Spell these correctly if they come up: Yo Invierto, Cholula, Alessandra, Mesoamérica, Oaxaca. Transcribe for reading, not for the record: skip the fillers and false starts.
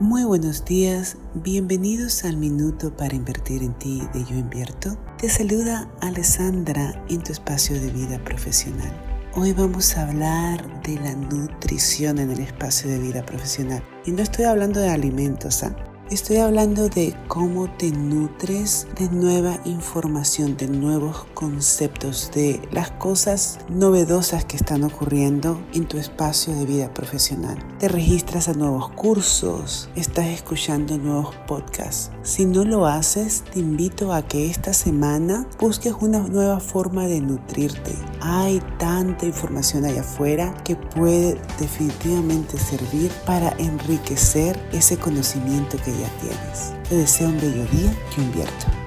Muy buenos días, bienvenidos al Minuto para Invertir en Ti de Yo Invierto. Te saluda Alessandra en tu espacio de vida profesional. Hoy vamos a hablar de la nutrición en el espacio de vida profesional. Y no estoy hablando de alimentos, estoy hablando de cómo te nutres de nueva información, de nuevos conceptos, de las cosas novedosas que están ocurriendo en tu espacio de vida profesional. Te registras a nuevos cursos, estás escuchando nuevos podcasts. Si no lo haces, te invito a que esta semana busques una nueva forma de nutrirte. Hay tanta información allá afuera que puede definitivamente servir para enriquecer ese conocimiento que ya tienes. Te deseo un bello día, Yo Invierto.